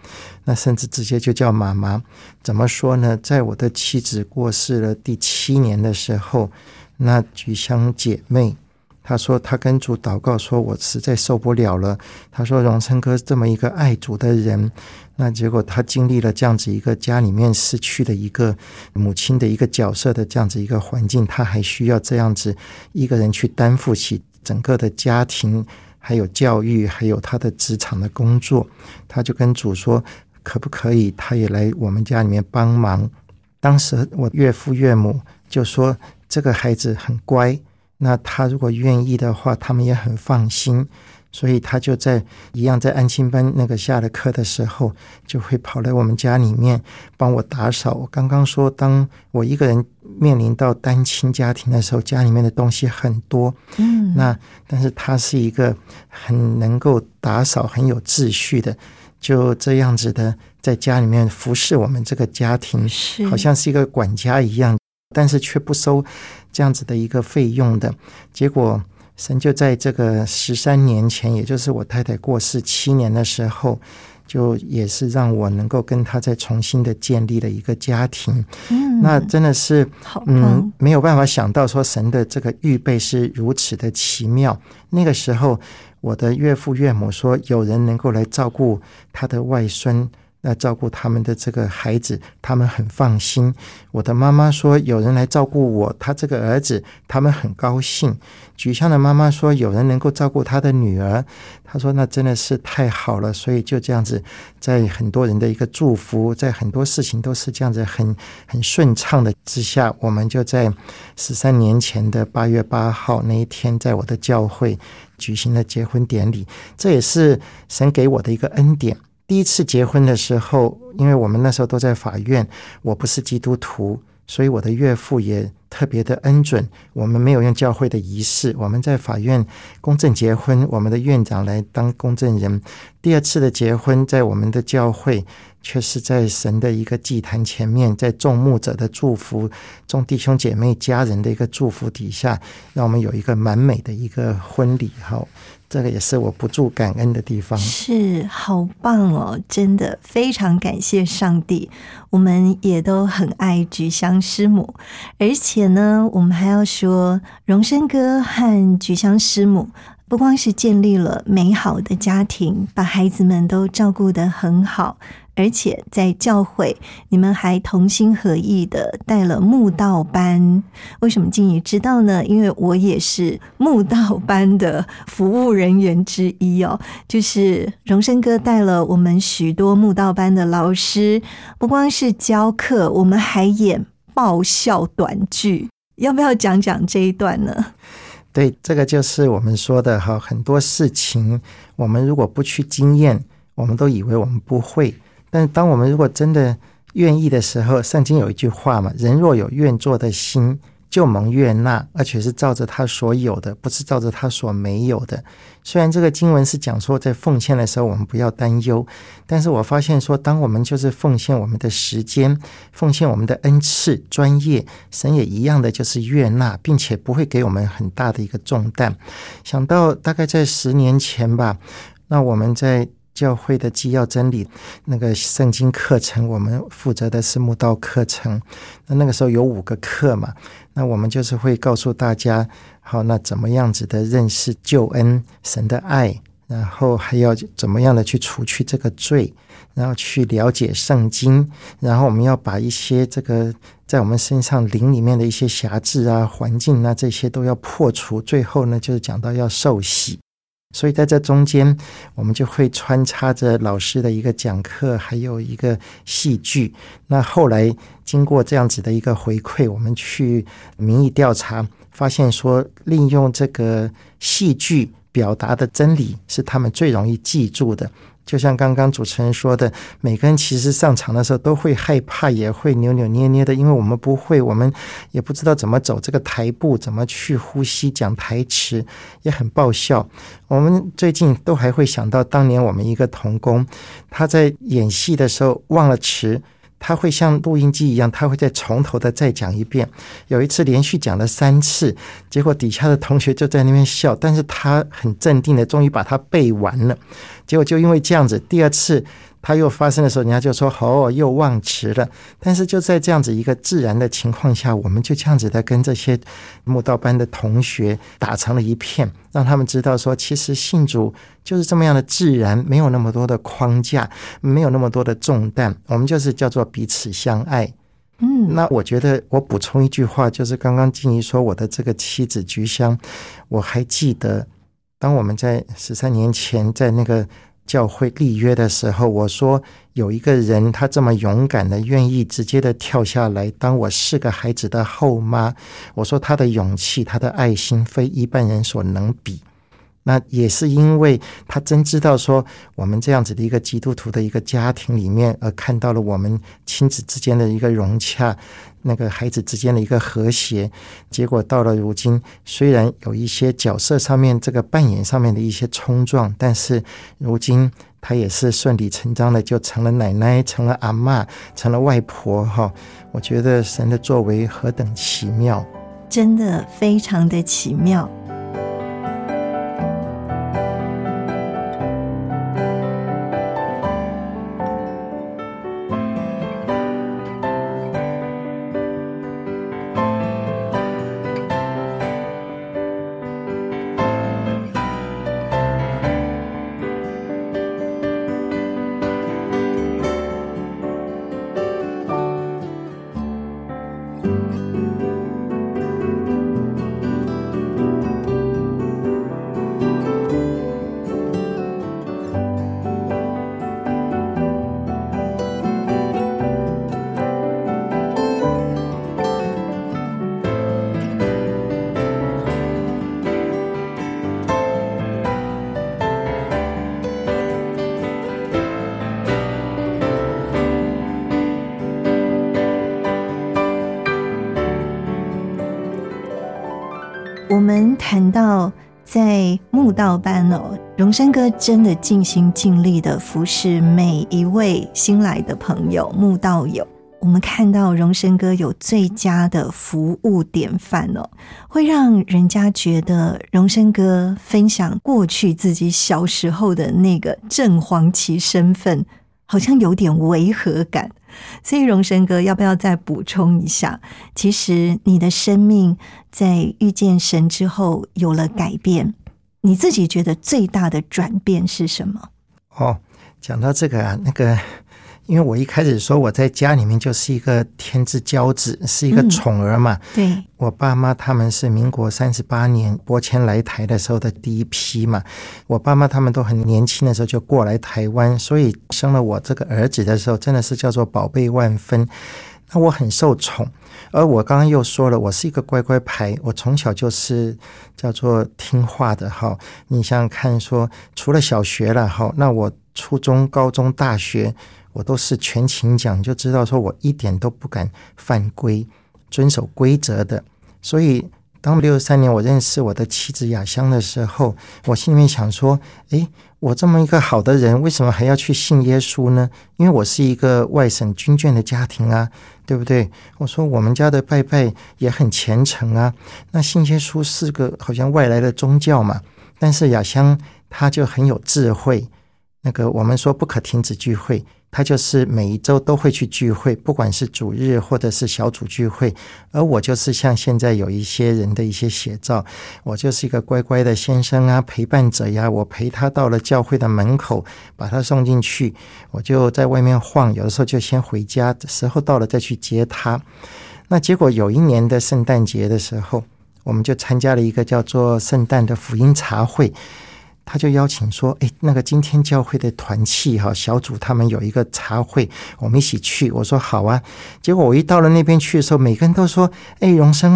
那甚至直接就叫妈妈。怎么说呢，在我的妻子过世了第7年的时候，那菊香姐妹她说她跟主祷告说我实在受不了了，她说荣生哥这么一个爱主的人，那结果她经历了这样子一个家里面失去的一个母亲的一个角色的这样子一个环境，她还需要这样子一个人去担负起整个的家庭还有教育还有他的职场的工作，他就跟主说可不可以他也来我们家里面帮忙。当时我岳父岳母就说这个孩子很乖，那他如果愿意的话他们也很放心，所以他就在一样在安亲班那个下了课的时候就会跑来我们家里面帮我打扫。我刚刚说当我一个人面临到单亲家庭的时候，家里面的东西很多，那但是他是一个很能够打扫很有秩序的，就这样子的在家里面服侍我们这个家庭，好像是一个管家一样，但是却不收这样子的一个费用的。结果神就在这个13年前，也就是我太太过世7年的时候，就也是让我能够跟她再重新的建立了一个家庭。那真的是没有办法想到说神的这个预备是如此的奇妙。那个时候我的岳父岳母说有人能够来照顾他的外孙，那照顾他们的这个孩子，他们很放心。我的妈妈说有人来照顾我他这个儿子，他们很高兴。菊香的妈妈说有人能够照顾他的女儿，她说那真的是太好了。所以就这样子在很多人的一个祝福，在很多事情都是这样子很顺畅的之下，我们就在13年前的8月8号那一天在我的教会举行了结婚典礼。这也是神给我的一个恩典。第一次结婚的时候，因为我们那时候都在法院，我不是基督徒，所以我的岳父也特别的恩准，我们没有用教会的仪式，我们在法院公证结婚，我们的院长来当公证人。第二次的结婚在我们的教会，却是在神的一个祭坛前面，在众牧者的祝福，众弟兄姐妹家人的一个祝福底下，让我们有一个蛮美的一个婚礼。好，这个也是我不住感恩的地方。是，好棒哦，真的非常感谢上帝。我们也都很爱菊香师母，而且呢我们还要说荣生哥和菊香师母不光是建立了美好的家庭，把孩子们都照顾得很好，而且在教会你们还同心合意的带了慕道班。为什么静怡知道呢？因为我也是慕道班的服务人员之一哦。就是荣生哥带了我们许多慕道班的老师，不光是教课，我们还演爆笑短剧。要不要讲讲这一段呢？对，这个就是我们说的哈，很多事情我们如果不去经验，我们都以为我们不会，但是当我们如果真的愿意的时候，圣经有一句话嘛，人若有愿做的心，就蒙悦纳，而且是照着他所有的，不是照着他所没有的。虽然这个经文是讲说在奉献的时候我们不要担忧，但是我发现说当我们就是奉献我们的时间，奉献我们的恩赐专业，神也一样的就是悦纳，并且不会给我们很大的一个重担。想到大概在10年前吧，那我们在教会的基要真理那个圣经课程，我们负责的是慕道课程。那个时候有5个课嘛，那我们就是会告诉大家，好，那怎么样子的认识救恩神的爱，然后还要怎么样的去除去这个罪，然后去了解圣经，然后我们要把一些这个在我们身上灵里面的一些瑕疵啊、环境啊，这些都要破除。最后呢就是讲到要受洗。所以在这中间我们就会穿插着老师的一个讲课，还有一个戏剧。那后来经过这样子的一个回馈，我们去民意调查发现说，利用这个戏剧表达的真理是他们最容易记住的。就像刚刚主持人说的，每个人其实上场的时候都会害怕，也会扭扭捏捏的，因为我们不会，我们也不知道怎么走这个台步，怎么去呼吸，讲台词也很爆笑。我们最近都还会想到当年我们一个童工，他在演戏的时候忘了词，他会像录音机一样，他会再从头的再讲一遍。有一次连续讲了3次，结果底下的同学就在那边笑，但是他很镇定的终于把它背完了。结果就因为这样子，第二次他又发生的时候，人家就说哦，又忘词了。但是就在这样子一个自然的情况下，我们就这样子的跟这些慕道班的同学打成了一片，让他们知道说，其实信主就是这么样的自然，没有那么多的框架，没有那么多的重担，我们就是叫做彼此相爱。那我觉得我补充一句话，就是刚刚静怡说我的这个妻子菊香，我还记得当我们在13年前在那个教会立约的时候，我说有一个人他这么勇敢的愿意直接的跳下来当我4个孩子的后妈，我说他的勇气，他的爱心非一般人所能比。那也是因为他真知道说我们这样子的一个基督徒的一个家庭里面，而看到了我们亲子之间的一个融洽，那个孩子之间的一个和谐。结果到了如今，虽然有一些角色上面这个扮演上面的一些冲撞，但是如今他也是顺理成章的就成了奶奶，成了阿嬷，成了外婆哈。我觉得神的作为何等奇妙，真的非常的奇妙。我们谈到在慕道班荣山哥真的尽心尽力的服侍每一位新来的朋友慕道友。我们看到荣山哥有最佳的服务典范会让人家觉得荣山哥分享过去自己小时候的那个正黄旗身份，好像有点违和感。所以荣生哥要不要再补充一下，其实你的生命在遇见神之后有了改变，你自己觉得最大的转变是什么？讲到这个因为我一开始说我在家里面就是一个天之骄子，是一个宠儿嘛。对，我爸妈他们是民国38年播迁来台的时候的第一批嘛，我爸妈他们都很年轻的时候就过来台湾，所以生了我这个儿子的时候真的是叫做宝贝万分。那我很受宠，而我刚刚又说了，我是一个乖乖牌，我从小就是叫做听话的哈。你想想看说除了小学了哈，那我初中高中大学我都是全勤奖，就知道说我一点都不敢犯规，遵守规则的。所以当1963年我认识我的妻子雅香的时候，我心里面想说我这么一个好的人为什么还要去信耶稣呢？因为我是一个外省军眷的家庭啊，对不对？我说我们家的拜拜也很虔诚啊，那信耶稣是个好像外来的宗教嘛。但是雅香她就很有智慧，我们说不可停止聚会，他就是每一周都会去聚会，不管是主日或者是小组聚会。而我就是像现在有一些人的一些写照，我就是一个乖乖的先生啊，陪伴者呀，我陪他到了教会的门口，把他送进去，我就在外面晃，有的时候就先回家，时候到了再去接他。那结果有一年的圣诞节的时候，我们就参加了一个叫做圣诞的福音茶会，他就邀请说那个今天教会的团契小组他们有一个茶会，我们一起去。我说好啊。结果我一到了那边去的时候，每个人都说荣生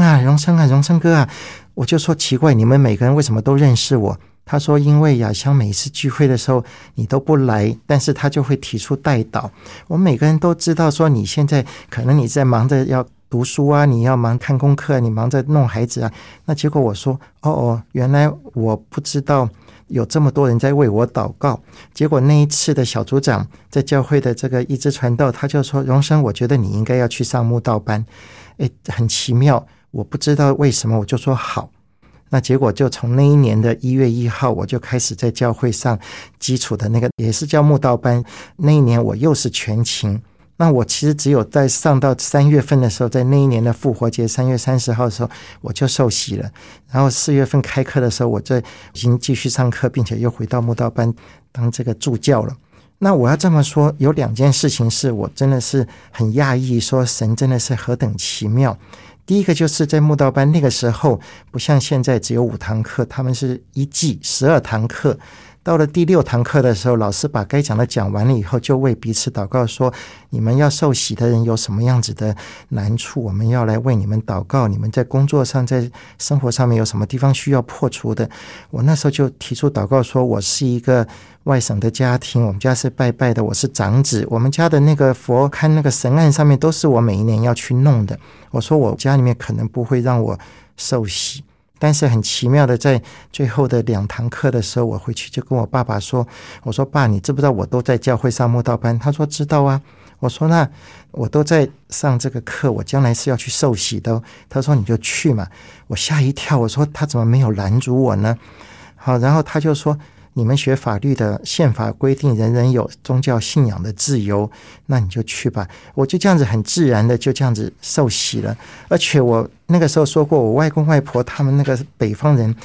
哥啊。我就说奇怪，你们每个人为什么都认识我？他说因为雅香每次聚会的时候你都不来，但是他就会提出代祷，我们每个人都知道说你现在可能你在忙着要读书啊，你要忙看功课啊，你忙着弄孩子啊。那结果我说原来我不知道有这么多人在为我祷告。结果那一次的小组长在教会的这个一支传道，他就说荣生，我觉得你应该要去上慕道班。很奇妙，我不知道为什么，我就说好。那结果就从那一年的1月1号我就开始在教会上基础的那个也是叫慕道班，那一年我又是全勤。那我其实只有在上到3月份的时候，在那一年的复活节3月30号的时候我就受洗了，然后4月份开课的时候我就已经继续上课，并且又回到慕道班当这个助教了。那我要这么说，有两件事情是我真的是很讶异，说神真的是何等奇妙。第一个就是在慕道班那个时候不像现在只有5堂课，他们是一季12堂课，到了第6堂课的时候，老师把该讲的讲完了以后，就为彼此祷告说你们要受洗的人有什么样子的难处，我们要来为你们祷告，你们在工作上在生活上面有什么地方需要破除的。我那时候就提出祷告说，我是一个外省的家庭，我们家是拜拜的，我是长子，我们家的那个佛龛那个神案上面都是我每一年要去弄的，我说我家里面可能不会让我受洗。但是很奇妙的，在最后的2堂课的时候，我回去就跟我爸爸说，我说爸，你知不知道我都在教会上慕道班？他说知道啊。我说那我都在上这个课，我将来是要去受洗的哦。他说你就去嘛。我吓一跳，我说他怎么没有拦阻我呢？好，然后他就说你们学法律的宪法规定人人有宗教信仰的自由，那你就去吧。我就这样子很自然的就这样子受洗了。而且我那个时候说过，我外公外婆他们那个北方人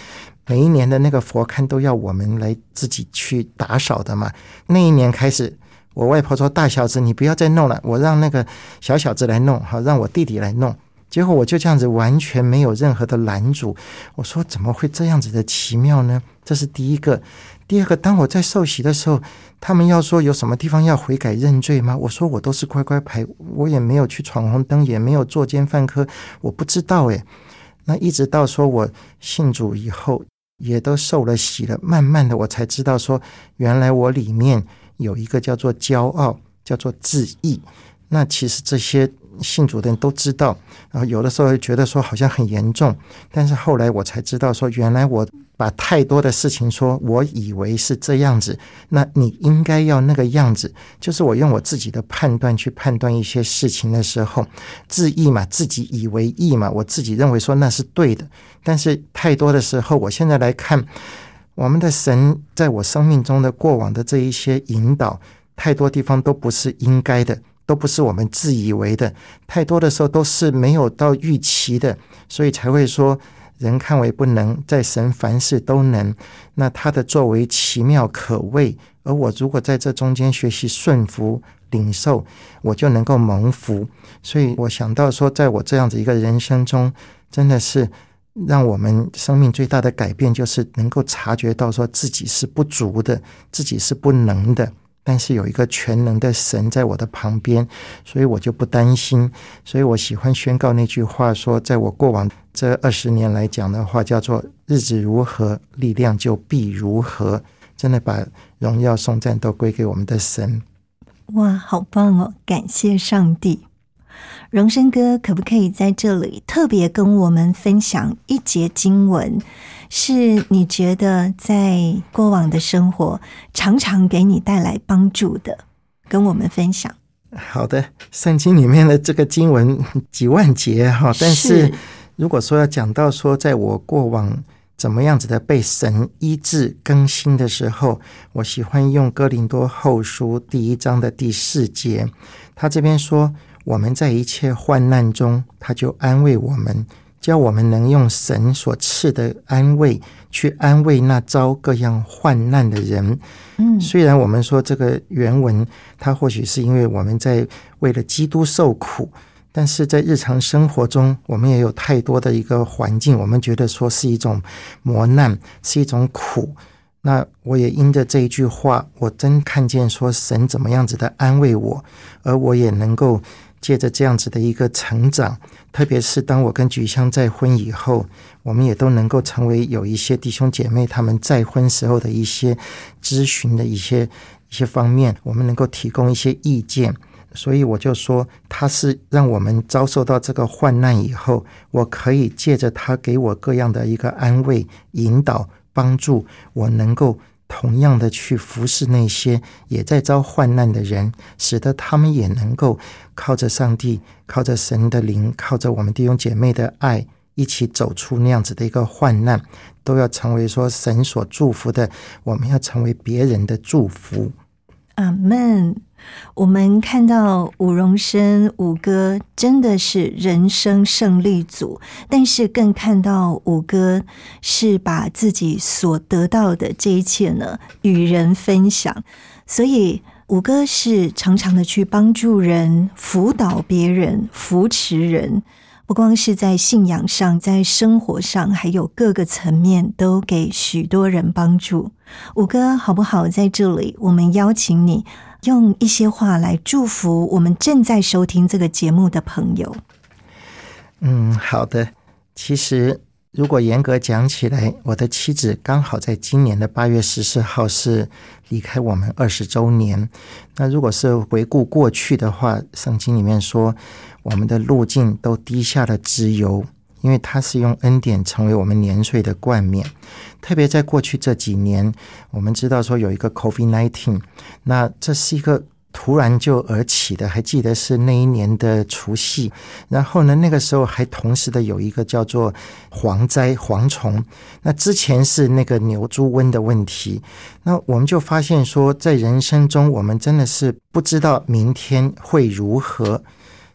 每一年的那个佛龛都要我们来自己去打扫的嘛。那一年开始，我外婆说大小子你不要再弄了，我让那个小小子来弄，好，让我弟弟来弄。结果我就这样子完全没有任何的拦阻，我说怎么会这样子的奇妙呢？这是第一个。第二个，当我在受洗的时候，他们要说有什么地方要悔改认罪吗？我说我都是乖乖牌，我也没有去闯红灯，也没有作奸犯科，我不知道耶。那一直到说我信主以后也都受了洗了，慢慢的我才知道说原来我里面有一个叫做骄傲，叫做自义。那其实这些信主的人都知道，然后有的时候觉得说好像很严重，但是后来我才知道说原来我把太多的事情说我以为是这样子，那你应该要那个样子，就是我用我自己的判断去判断一些事情的时候，自义嘛，自己以为义嘛，我自己认为说那是对的。但是太多的时候，我现在来看我们的神在我生命中的过往的这一些引导，太多地方都不是应该的，都不是我们自以为的，太多的时候都是没有到预期的，所以才会说人看为不能，在神凡事都能。那他的作为奇妙可畏，而我如果在这中间学习顺服领受，我就能够蒙福。所以我想到说在我这样子一个人生中，真的是让我们生命最大的改变就是能够察觉到说自己是不足的，自己是不能的，但是有一个全能的神在我的旁边，所以我就不担心。所以我喜欢宣告那句话说，在我过往这20年来讲的话，叫做日子如何，力量就必如何。真的把荣耀颂赞都归给我们的神。哇，好棒哦，感谢上帝。荣生哥，可不可以在这里特别跟我们分享一节经文，是你觉得在过往的生活常常给你带来帮助的，跟我们分享。好的，圣经里面的这个经文几万节，但是如果说要讲到说在我过往怎么样子的被神医治更新的时候，我喜欢用哥林多后书1章4节，他这边说我们在一切患难中，他就安慰我们，叫我们能用神所赐的安慰去安慰那遭各样患难的人。虽然我们说这个原文它或许是因为我们在为了基督受苦，但是在日常生活中我们也有太多的一个环境，我们觉得说是一种磨难，是一种苦。那我也因着这一句话，我真看见说神怎么样子的安慰我，而我也能够借着这样子的一个成长，特别是当我跟菊香再婚以后，我们也都能够成为有一些弟兄姐妹他们再婚时候的一些咨询的一些方面，我们能够提供一些意见。所以我就说，他是让我们遭受到这个患难以后，我可以借着他给我各样的一个安慰、引导、帮助，我能够同样的去服侍那些也在遭患难的人，使得他们也能够靠着上帝，靠着神的灵，靠着我们弟兄姐妹的爱，一起走出那样子的一个患难，都要成为说神所祝福的，我们要成为别人的祝福。阿们。我们看到伍荣生伍哥真的是人生胜利组，但是更看到伍哥是把自己所得到的这一切呢与人分享，所以伍哥是常常的去帮助人、辅导别人、扶持人，不光是在信仰上，在生活上，还有各个层面都给许多人帮助。伍哥好不好？在这里我们邀请你用一些话来祝福我们正在收听这个节目的朋友。好的。其实如果严格讲起来，我的妻子刚好在今年的8月14号是离开我们20周年。那如果是回顾过去的话，圣经里面说我们的路径都滴下了脂油，因为他是用恩典成为我们年岁的冠冕。特别在过去这几年，我们知道说有一个 COVID-19， 那这是一个突然就而起的，还记得是那一年的除夕，然后呢，那个时候还同时的有一个叫做蝗虫，那之前是那个牛猪瘟的问题。那我们就发现说，在人生中我们真的是不知道明天会如何。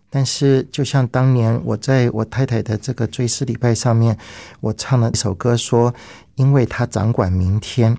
但是就像当年我在我太太的这个追思礼拜上面，我唱了一首歌说，因为他掌管明天，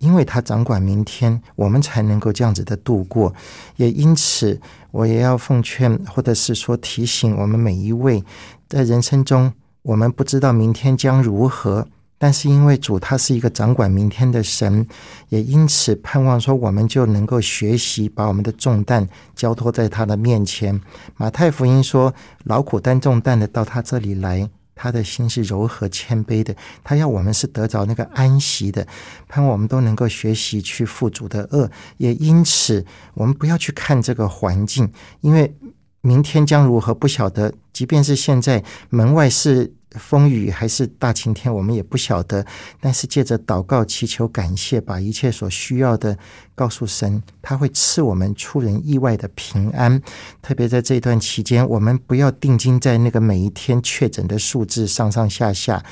因为他掌管明天，我们才能够这样子的度过。也因此我也要奉劝，或者是说提醒我们每一位，在人生中我们不知道明天将如何，但是因为主他是一个掌管明天的神，也因此盼望说我们就能够学习把我们的重担交托在他的面前。马太福音说，劳苦担重担的到他这里来，他的心是柔和谦卑的，他要我们是得着那个安息的。盼望我们都能够学习去负主的恶，也因此我们不要去看这个环境，因为明天将如何不晓得，即便是现在门外是风雨还是大晴天，我们也不晓得。但是借着祷告、祈求、感谢，把一切所需要的告诉神，他会赐我们出人意外的平安。特别在这段期间，我们不要定睛在那个每一天确诊的数字上下，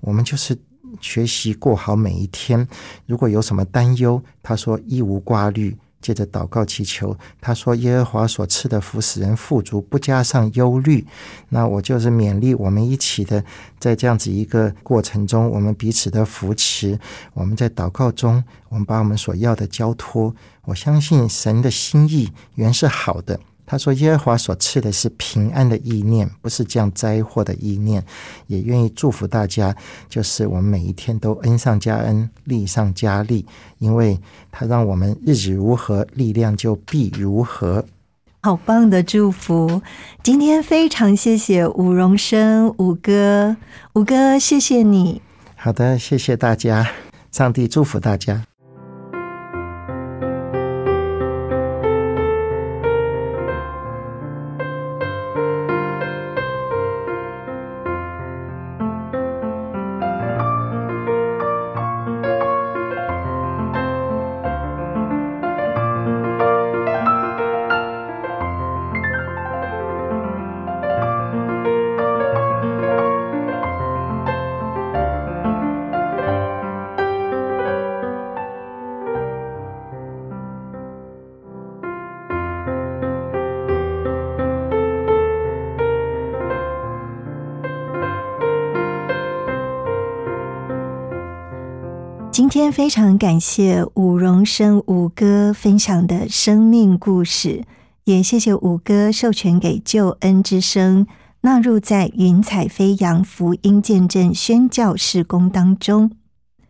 我们就是学习过好每一天。如果有什么担忧，他说一无挂虑，借着祷告祈求，他说耶和华所赐的福使人富足，不加上忧虑。那我就是勉励我们一起的，在这样子一个过程中，我们彼此的扶持，我们在祷告中，我们把我们所要的交托。我相信神的心意原是好的，他说耶和华所赐的是平安的意念，不是降灾祸的意念。也愿意祝福大家，就是我们每一天都恩上加恩，利上加利，因为他让我们日子如何，力量就必如何。好棒的祝福。今天非常谢谢伍荣生伍哥，谢谢你。好的，谢谢大家，上帝祝福大家。今天非常感谢伍荣生伍哥分享的生命故事，也谢谢伍哥授权给救恩之声纳入在云彩飞扬福音见证宣教事工当中。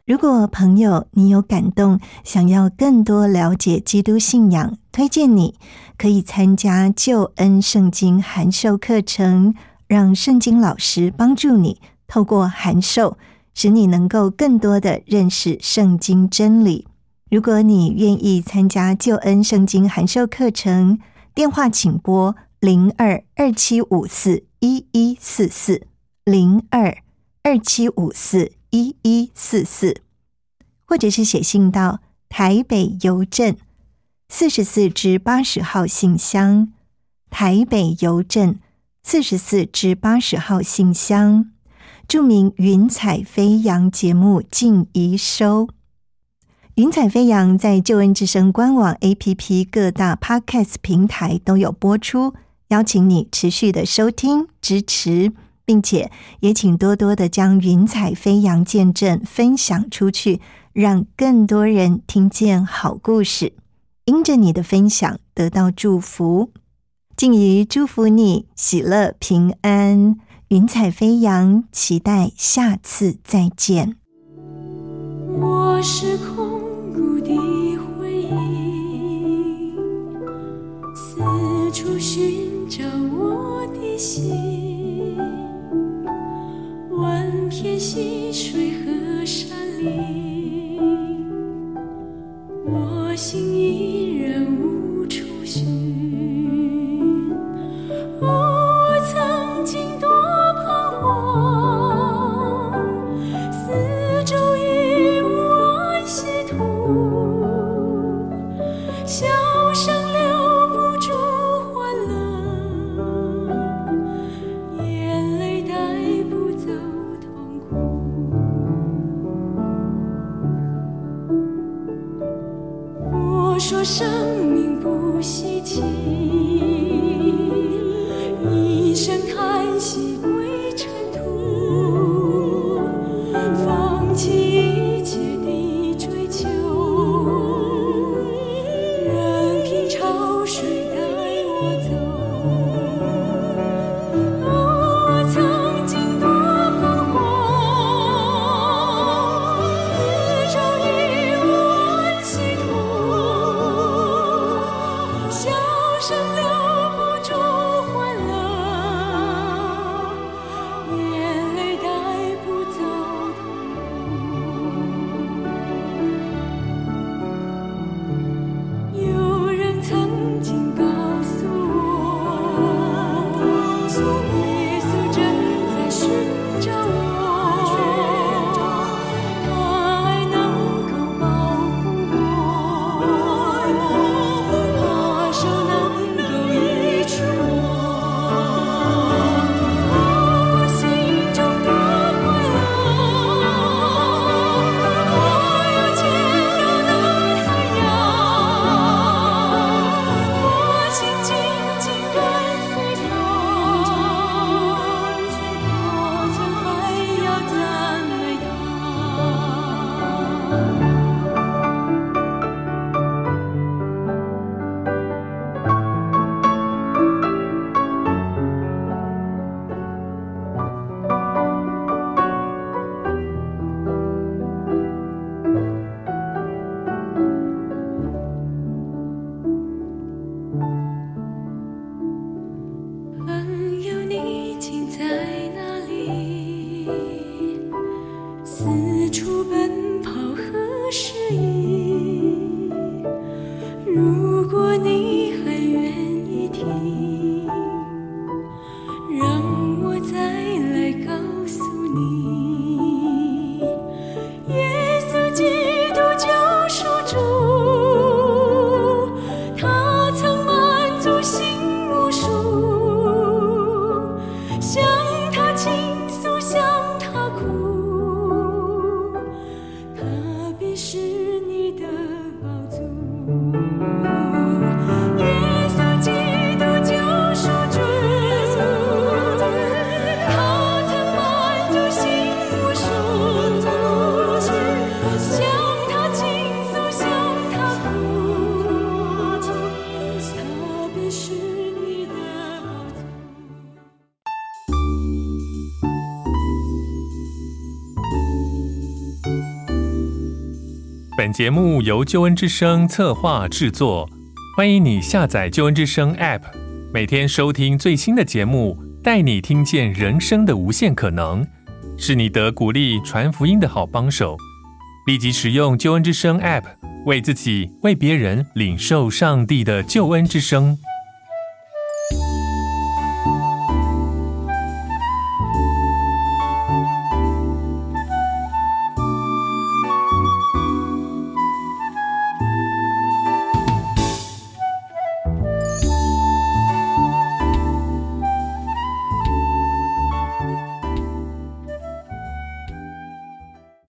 如果朋友你有感动，想要更多了解基督信仰，推荐你可以参加救恩圣经函授课程，让圣经老师帮助你透过函授，使你能够更多的认识圣经真理。如果你愿意参加救恩圣经函授课程，电话请拨0227541144 0227541144，或者是写信到台北邮政44-80号信箱，台北邮政44-80号信箱，注明云彩飞扬节目敬宜收。云彩飞扬在救恩之声官网 APP 各大 Podcast 平台都有播出，邀请你持续的收听支持，并且也请多多的将云彩飞扬见证分享出去，让更多人听见好故事，因着你的分享得到祝福。敬宜祝福你喜乐平安，云彩飞扬期待下次再见。我是空谷的回忆，四处寻找我的心，万片溪水和山林，我心依然无处寻。我曾经多彷徨，四周一无安息土，笑声留不住欢乐，眼泪带不走痛苦。我说生命不稀奇，一声叹息归尘土，放弃一切的追求，任凭潮水带我走。我曾经多彷徨，四周一无安息土，本节目由救恩之声策划制作，欢迎你下载救恩之声 App， 每天收听最新的节目，带你听见人生的无限可能，是你的鼓励传福音的好帮手。立即使用救恩之声 App， 为自己为别人领受上帝的救恩之声。